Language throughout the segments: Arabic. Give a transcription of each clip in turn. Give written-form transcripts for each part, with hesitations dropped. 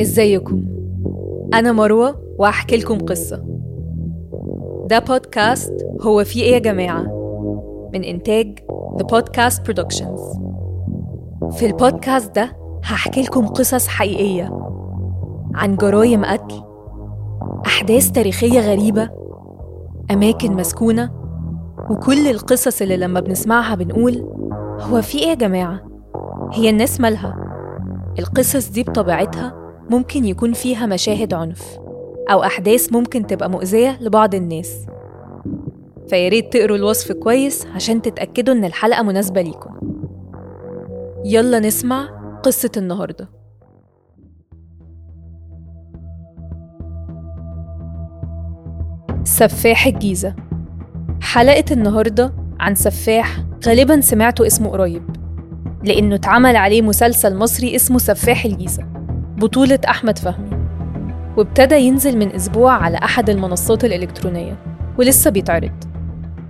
ازيكم؟ أنا مروة وأحكي لكم قصة. ده بودكاست هو فيه إيه يا جماعة؟ من إنتاج The Podcast Productions. في البودكاست ده هحكي لكم قصص حقيقية عن جرايم قتل، أحداث تاريخية غريبة، أماكن مسكونة، وكل القصص اللي لما بنسمعها بنقول هو في إيه يا جماعة؟ هي الناس مالها؟ القصص دي بطبيعتها ممكن يكون فيها مشاهد عنف أو أحداث ممكن تبقى مؤذية لبعض الناس، فياريت تقروا الوصف كويس عشان تتأكدوا إن الحلقة مناسبة ليكم. يلا نسمع قصة النهاردة. سفاح الجيزة. حلقة النهاردة عن سفاح غالباً سمعتوا اسمه قريب، لأنه اتعمل عليه مسلسل مصري اسمه سفاح الجيزة بطولة أحمد فهمي، وابتدى ينزل من أسبوع على أحد المنصات الإلكترونية ولسه بيتعرض.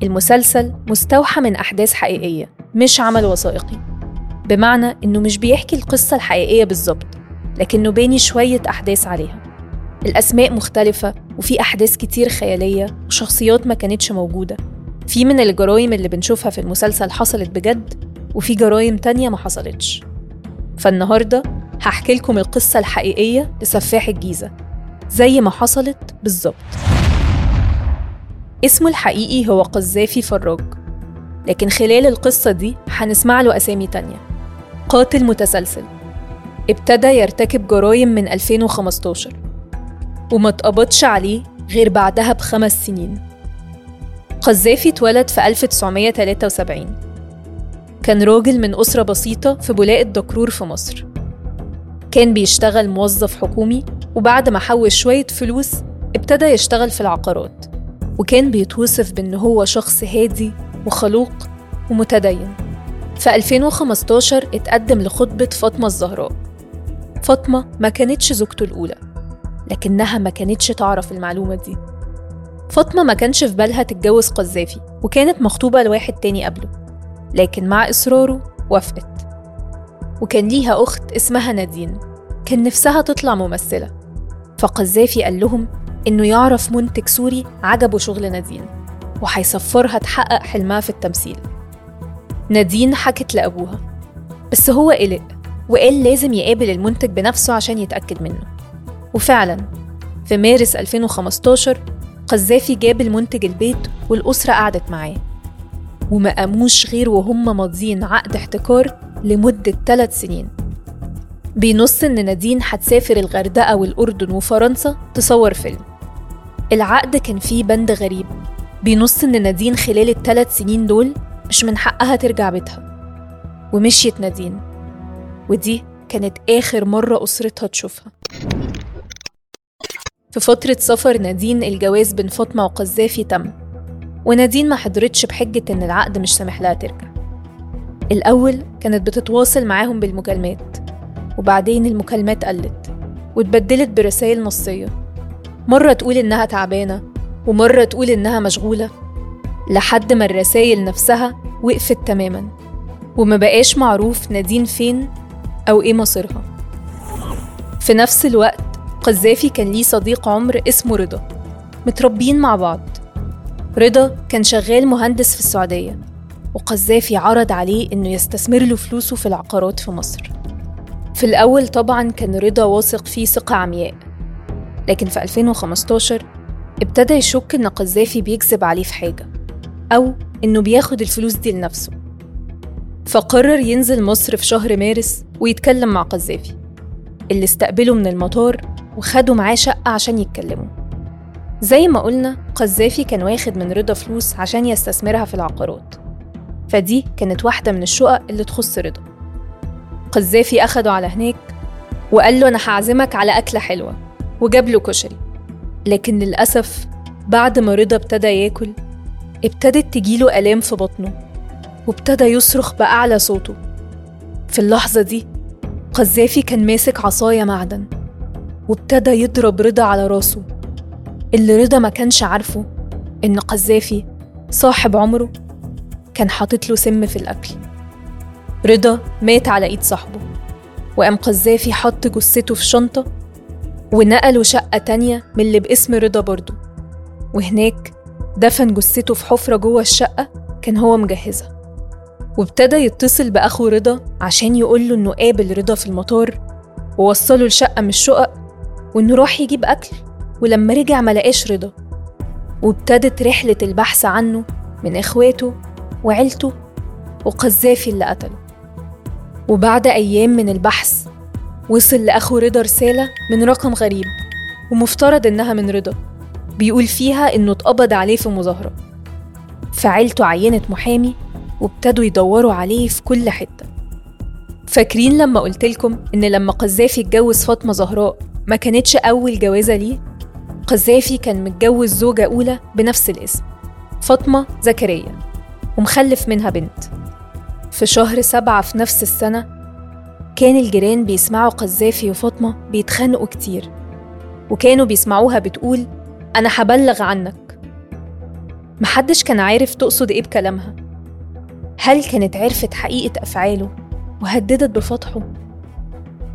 المسلسل مستوحى من أحداث حقيقية مش عمل وثائقي، بمعنى إنه مش بيحكي القصة الحقيقية بالظبط، لكنه باني شوية أحداث عليها. الأسماء مختلفة، وفي أحداث كتير خيالية وشخصيات ما كانتش موجودة. في من الجرايم اللي بنشوفها في المسلسل حصلت بجد، وفي جرايم تانية ما حصلتش. فالنهاردة هحكي لكم القصة الحقيقية لسفاح الجيزة زي ما حصلت بالظبط. اسمه الحقيقي هو قزافي فراج، لكن خلال القصة دي هنسمع له أسامي تانية. قاتل متسلسل ابتدى يرتكب جرايم من 2015 وما اتقبضش عليه غير بعدها ب5 سنين. قزافي اتولد في 1973، كان راجل من أسرة بسيطة في بولاق الدكرور في مصر. كان بيشتغل موظف حكومي، وبعد ما حوش شوية فلوس ابتدى يشتغل في العقارات، وكان بيتوصف بأنه هو شخص هادي وخلوق ومتدين. في 2015 اتقدم لخطبة فاطمة الزهراء. فاطمة ما كانتش زوجته الأولى، لكنها ما كانتش تعرف المعلومة دي. فاطمة ما كانش في بالها تتجوز قزافي، وكانت مخطوبة لواحد تاني قبله، لكن مع إصراره وافقت. وكان ليها أخت اسمها نادين، كان نفسها تطلع ممثلة، فقزافي قال لهم إنه يعرف منتج سوري عجبه شغل نادين وحيصفرها تحقق حلمها في التمثيل. نادين حكت لأبوها، بس هو قلق وقال لازم يقابل المنتج بنفسه عشان يتأكد منه. وفعلاً في مارس 2015 قزافي جاب المنتج البيت، والأسرة قعدت معاه وما قاموش غير وهم ماضيين عقد احتكار لمدة 3 سنين. بينص إن نادين هتسافر الغردقة والأردن وفرنسا تصور فيلم. العقد كان فيه بند غريب بينص إن نادين خلال ال3 سنين دول مش من حقها ترجع بيتها. ومشيت نادين، ودي كانت آخر مرة أسرتها تشوفها. في فترة سفر نادين الجواز بين فاطمة وقزافي تم، ونادين ما حضرتش بحجة إن العقد مش سامح لها ترجع. الأول كانت بتتواصل معاهم بالمكالمات، وبعدين المكالمات قلت واتبدلت برسائل نصية، مرة تقول إنها تعبانة ومرة تقول إنها مشغولة، لحد ما الرسائل نفسها وقفت تماماً وما بقاش معروف نادين فين أو إيه مصيرها. في نفس الوقت قزافي كان ليه صديق عمر اسمه رضا، متربيين مع بعض. رضا كان شغال مهندس في السعودية، وقزافي عرض عليه إنه يستثمر له فلوسه في العقارات في مصر. في الأول طبعاً كان رضا واثق فيه ثقة عمياء، لكن في 2015 ابتدى يشك إن قزافي بيكذب عليه في حاجة، أو إنه بياخد الفلوس دي لنفسه. فقرر ينزل مصر في شهر مارس ويتكلم مع قزافي، اللي استقبله من المطار وخدوا معاه شقة عشان يتكلموا. زي ما قلنا قزافي كان واخد من رضا فلوس عشان يستثمرها في العقارات، فدي كانت واحدة من الشقق اللي تخص رضا. قزافي أخده على هناك وقال له أنا هعزمك على أكلة حلوة، وجاب له كشري. لكن للأسف بعد ما رضا ابتدى ياكل ابتدت تجيله آلام في بطنه، وابتدى يصرخ بأعلى صوته. في اللحظة دي قزافي كان ماسك عصاية معدن وابتدى يضرب رضا على راسه. اللي رضا ما كانش عارفه إن قزافي صاحب عمره كان حاطط له سم في الأكل. رضا مات على إيد صاحبه، وقام قزافي حط جثته في شنطة ونقلوا شقة تانية من اللي باسم رضا برضو، وهناك دفن جثته في حفرة جوه الشقة كان هو مجهزها. وابتدى يتصل بأخو رضا عشان يقوله إنه قابل رضا في المطار ووصله لشقة من الشقق، وإنه راح يجيب أكل ولما رجع ملقاش رضا. وابتدت رحلة البحث عنه من إخواته وعيلته وقذافي اللي قتله. وبعد أيام من البحث وصل لأخو رضا رسالة من رقم غريب ومفترض إنها من رضا، بيقول فيها إنه اتقبض عليه في مظاهرة. فعيلته عينت محامي وابتدوا يدوروا عليه في كل حتة. فاكرين لما قلتلكم إن لما قذافي اتجوز فاطمة زهراء ما كانتش أول جوازة ليه؟ قذافي كان متجوز زوجة أولى بنفس الاسم، فاطمة زكريا، ومخلف منها بنت. في شهر 7 في نفس السنة كان الجيران بيسمعوا قذافي وفاطمة بيتخانقوا كتير، وكانوا بيسمعوها بتقول أنا هبلغ عنك. محدش كان عارف تقصد إيه بكلامها، هل كانت عرفت حقيقة أفعاله وهددت بفتحه؟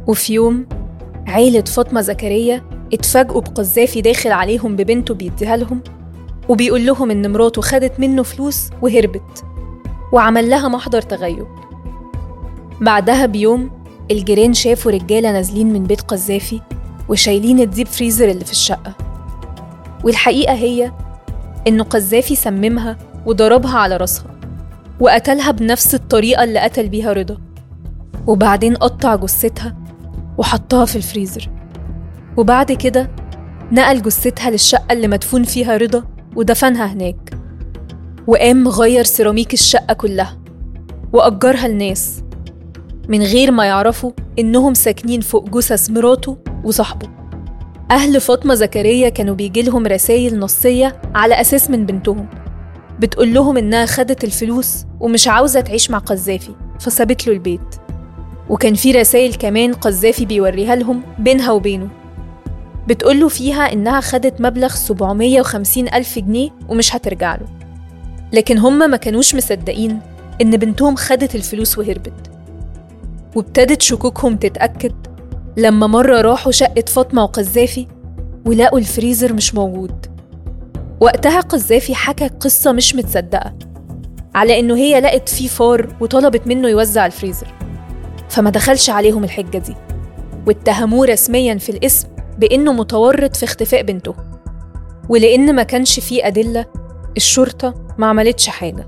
وفي يوم عيلة فاطمة زكريا اتفاجئوا بقذافي داخل عليهم ببنته بيديها لهم وبيقول لهم إن مراته خدت منه فلوس وهربت وعمل لها محضر تغيب. بعدها بيوم الجيران شافوا رجالة نازلين من بيت قذافي وشايلين الديب فريزر اللي في الشقة، والحقيقة هي إنه قذافي سممها وضربها على راسها وقتلها بنفس الطريقة اللي قتل بيها رضا، وبعدين قطع جثتها وحطها في الفريزر. وبعد كده نقل جثتها للشقة اللي مدفون فيها رضا ودفنها هناك، وقام غير سيراميك الشقة كلها وأجرها لناس من غير ما يعرفوا إنهم ساكنين فوق جثث مراته وصاحبه. أهل فاطمة زكريا كانوا بيجيلهم رسائل نصية على أساس من بنتهم بتقول لهم إنها خدت الفلوس ومش عاوزة تعيش مع قذافي فسابت له البيت. وكان في رسائل كمان قذافي بيوريها لهم بينها وبينه بتقوله فيها إنها خدت مبلغ 750,000 جنيه ومش هترجع له، لكن هم ما كانوش مصدقين إن بنتهم خدت الفلوس وهربت. وابتدت شكوكهم تتأكد لما مرة راحوا شقة فاطمة وقذافي ولقوا الفريزر مش موجود. وقتها قذافي حكى قصة مش متصدقة على إنه هي لقت فيه فار وطلبت منه يوزع الفريزر، فما دخلش عليهم الحجة دي واتهموه رسمياً في الاسم بإنه متورط في اختفاء بنته. ولأن ما كانش فيه أدلة الشرطة ما عملتش حاجة.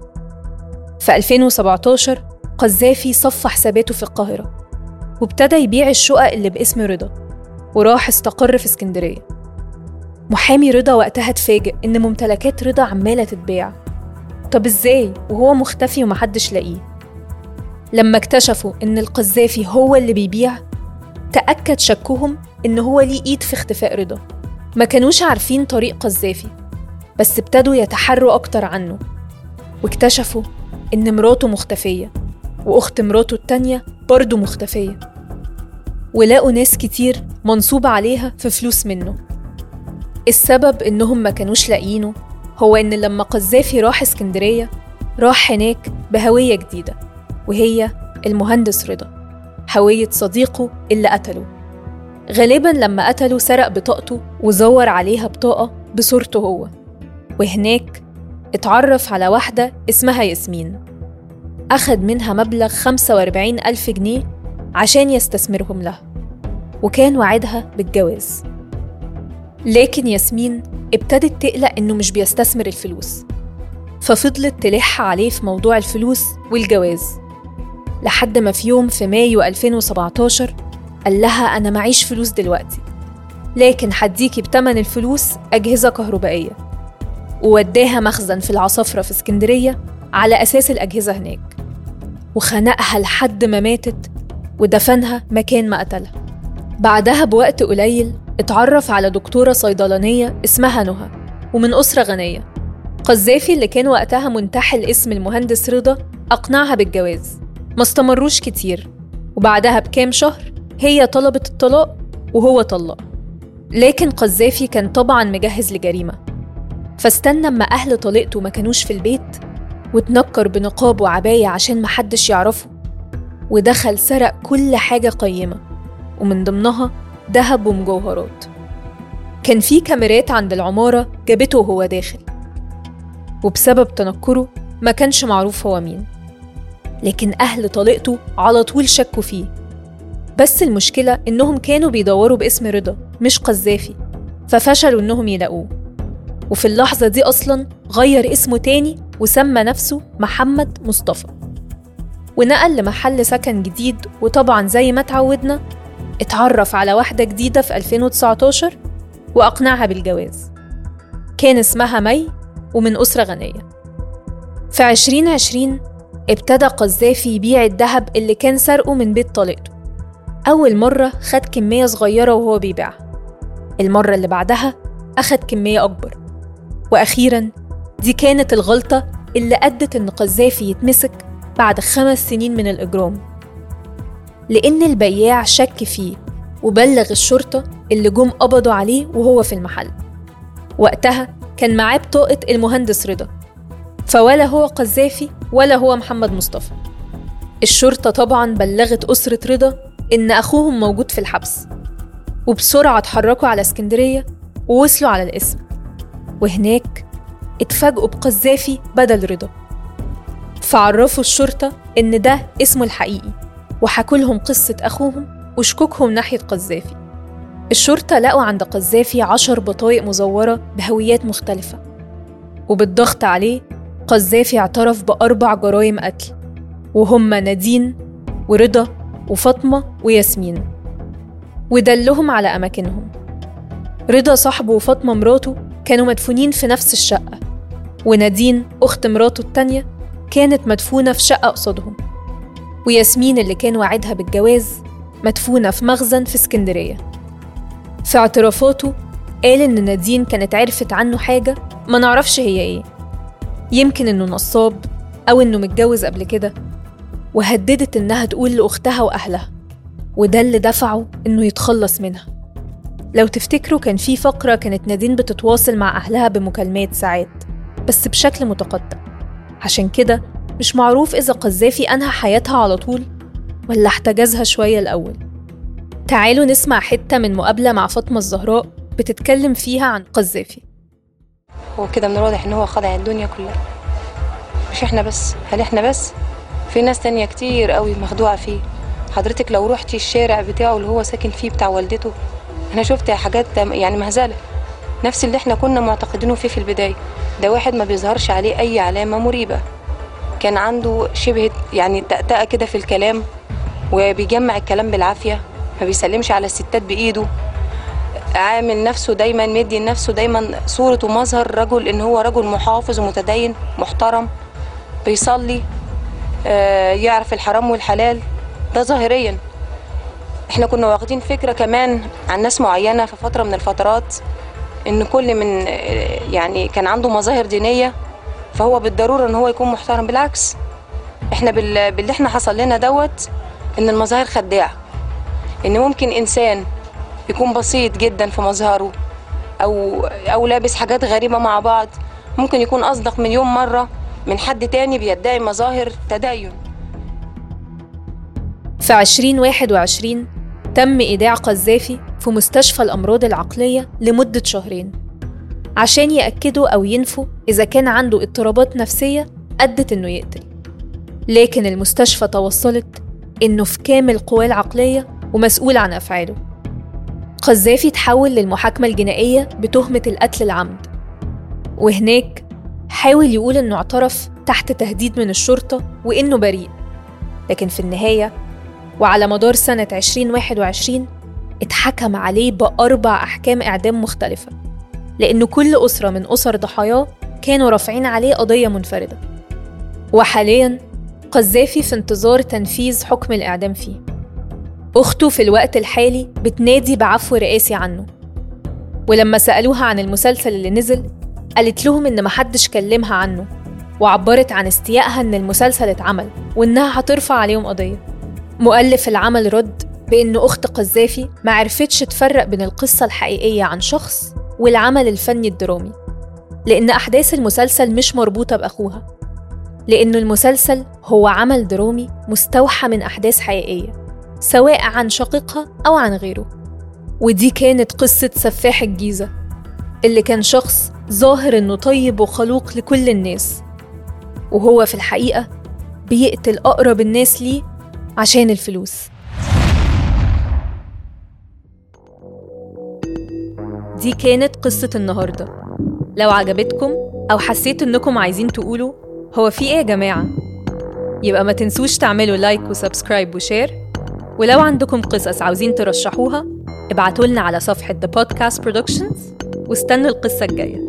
في 2017 قذافي صف حساباته في القاهرة وابتدى يبيع الشقق اللي باسم رضا وراح استقر في اسكندرية. محامي رضا وقتها اتفاجئ إن ممتلكات رضا عمالة تتباع، طب إزاي وهو مختفي ومحدش لاقيه؟ لما اكتشفوا إن القذافي هو اللي بيبيع تأكد شكهم إن هو ليه إيد في اختفاء رضا. ما كانوش عارفين طريق قذافي بس ابتدوا يتحروا أكتر عنه، واكتشفوا إن مراته مختفية وأخت مراته التانية برضو مختفية، ولقوا ناس كتير منصوب عليها في فلوس منه. السبب إنهم ما كانوش لاقيينه هو إن لما قذافي راح اسكندرية راح هناك بهوية جديدة وهي المهندس رضا، هوية صديقه اللي قتله. غالباً لما قتله سرق بطاقته وزور عليها بطاقة بصورته هو، وهناك اتعرف على واحدة اسمها ياسمين، أخد منها مبلغ 45,000 جنيه عشان يستثمرهم لها وكان وعدها بالجواز. لكن ياسمين ابتدت تقلق إنه مش بيستثمر الفلوس، ففضلت تلح عليه في موضوع الفلوس والجواز لحد ما في يوم في مايو 2017 قال لها أنا معيش فلوس دلوقتي لكن هديكي بتمن الفلوس أجهزة كهربائية، ووداها مخزن في العصافرة في اسكندرية على أساس الأجهزة هناك، وخنقها لحد ما ماتت ودفنها مكان ما قتلها. بعدها بوقت قليل اتعرف على دكتورة صيدلانية اسمها نهى ومن أسرة غنية. قذافي اللي كان وقتها منتحل اسم المهندس رضا أقنعها بالجواز، ما استمروش كتير، وبعدها بكام شهر هي طلبت الطلاق وهو طلق. لكن قذافي كان طبعاً مجهز لجريمة، فاستنى اما أهل طليقته ما كانوش في البيت واتنكر بنقاب وعباية عشان محدش يعرفه، ودخل سرق كل حاجة قيمة ومن ضمنها دهب ومجوهرات. كان في كاميرات عند العمارة جابته وهو داخل، وبسبب تنكره ما كانش معروف هو مين، لكن أهل طليقته على طول شكوا فيه. بس المشكلة إنهم كانوا بيدوروا باسم رضا مش قزافي، ففشلوا إنهم يلاقوه. وفي اللحظة دي أصلاً غير اسمه تاني وسمى نفسه محمد مصطفى، ونقل لمحل سكن جديد. وطبعاً زي ما تعودنا اتعرف على واحدة جديدة في 2019 وأقنعها بالجواز، كان اسمها مي ومن أسرة غنية. في 2020 ابتدى قزافي يبيع الذهب اللي كان سرقه من بيت طليقته. أول مرة خد كمية صغيرة وهو بيبيعها، المرة اللي بعدها أخد كمية أكبر، وأخيراً دي كانت الغلطة اللي أدت إن قزافي يتمسك بعد 5 سنين من الإجرام، لأن البياع شك فيه وبلغ الشرطة اللي جم قبضوا عليه وهو في المحل. وقتها كان معاه بطاقة المهندس رضا، فولا هو قزافي ولا هو محمد مصطفى. الشرطة طبعاً بلغت أسرة رضا إن أخوهم موجود في الحبس، وبسرعة اتحركوا على اسكندرية ووصلوا على الاسم، وهناك اتفاجئوا بقزافي بدل رضا، فعرفوا الشرطة إن ده اسمه الحقيقي، وحكوا لهم قصة أخوهم وشكوكهم ناحية قزافي. الشرطة لقوا عند قزافي 10 بطايق مزورة بهويات مختلفة، وبالضغط عليه قزافي اعترف ب4 جرائم قتل، وهم نادين ورضا وفاطمة وياسمين، ودلهم على أماكنهم. رضا صاحبه وفاطمة مراته كانوا مدفونين في نفس الشقة، ونادين أخت مراته التانية كانت مدفونة في شقة قصادهم، وياسمين اللي كان وعدها بالجواز مدفونة في مخزن في اسكندرية. في اعترافاته قال إن نادين كانت عرفت عنه حاجة ما نعرفش هي إيه، يمكن إنه نصاب أو إنه متجوز قبل كده، وهددت إنها تقول لأختها وأهلها، وده اللي دفعه إنه يتخلص منها. لو تفتكروا كان في فقرة كانت نادين بتتواصل مع أهلها بمكالمات ساعات بس بشكل متقطع، عشان كده مش معروف إذا قزافي أنهى حياتها على طول ولا احتجزها شوية الأول. تعالوا نسمع حتة من مقابلة مع فاطمة الزهراء بتتكلم فيها عن قزافي. هو كده من الواضح إن هو خدع الدنيا كلها، مش إحنا بس، هل إحنا بس؟ في ناس تانية كتير قوي مخدوعة فيه. حضرتك لو روحتي الشارع بتاعه اللي هو ساكن فيه بتاع والدته، أنا شفت حاجات يعني مهزلة، نفس اللي إحنا كنا معتقدينه فيه في البداية. ده واحد ما بيظهرش عليه أي علامة مريبة، كان عنده شبه يعني تأتأة كده في الكلام، وبيجمع الكلام بالعافية، ما بيسلمش على الستات بإيده، عامل نفسه دايما مدي نفسه دايما صورة ومظهر رجل إن هو رجل محافظ ومتدين محترم بيصلي، يعرف الحرام والحلال. ده ظاهريا. احنا كنا واخدين فكرة كمان عن ناس معينة في فترة من الفترات، ان كل من يعني كان عنده مظاهر دينية فهو بالضرورة ان هو يكون محترم. بالعكس، احنا باللي احنا حصل لنا دوت ان المظاهر خداعة، ان ممكن انسان يكون بسيط جدا في مظهره او لابس حاجات غريبة مع بعض، ممكن يكون اصدق مليون مرة من حد تاني بيدعي مظاهر تدين. في 2021 تم إيداع قزافي في مستشفى الأمراض العقلية لمدة 2 شهور عشان يأكدوا أو ينفوا إذا كان عنده اضطرابات نفسية أدت إنه يقتل، لكن المستشفى توصلت إنه في كامل قواه العقلية ومسؤول عن أفعاله. قزافي تحول للمحاكمة الجنائية بتهمة القتل العمد، وهناك حاول يقول إنه اعترف تحت تهديد من الشرطة وإنه بريء، لكن في النهاية وعلى مدار سنة 2021 اتحكم عليه ب4 أحكام إعدام مختلفة، لأن كل أسرة من أسر ضحاياه كانوا رافعين عليه قضية منفردة. وحالياً قزافي في انتظار تنفيذ حكم الإعدام فيه. أخته في الوقت الحالي بتنادي بعفو رئاسي عنه، ولما سألوها عن المسلسل اللي نزل قالت لهم إن محدش كلمها عنه، وعبرت عن استيائها إن المسلسل اتعمل وإنها هترفع عليهم قضية. مؤلف العمل رد بأن أخت قزافي ما عرفتش تفرق بين القصة الحقيقية عن شخص والعمل الفني الدرامي، لأن أحداث المسلسل مش مربوطة بأخوها، لأن المسلسل هو عمل درامي مستوحى من أحداث حقيقية سواء عن شقيقها أو عن غيره، ودي كانت قصة سفاح الجيزة اللي كان شخص ظاهر إنه طيب وخلوق لكل الناس، وهو في الحقيقة بيقتل أقرب الناس ليه عشان الفلوس. دي كانت قصة النهاردة. لو عجبتكم أو حسيت إنكم عايزين تقولوا هو في إيه يا جماعة، يبقى ما تنسوش تعملوا لايك وسبسكرايب وشير. ولو عندكم قصص عاوزين ترشحوها ابعتولنا على صفحة The Podcast Productions، واستنوا القصة الجاية.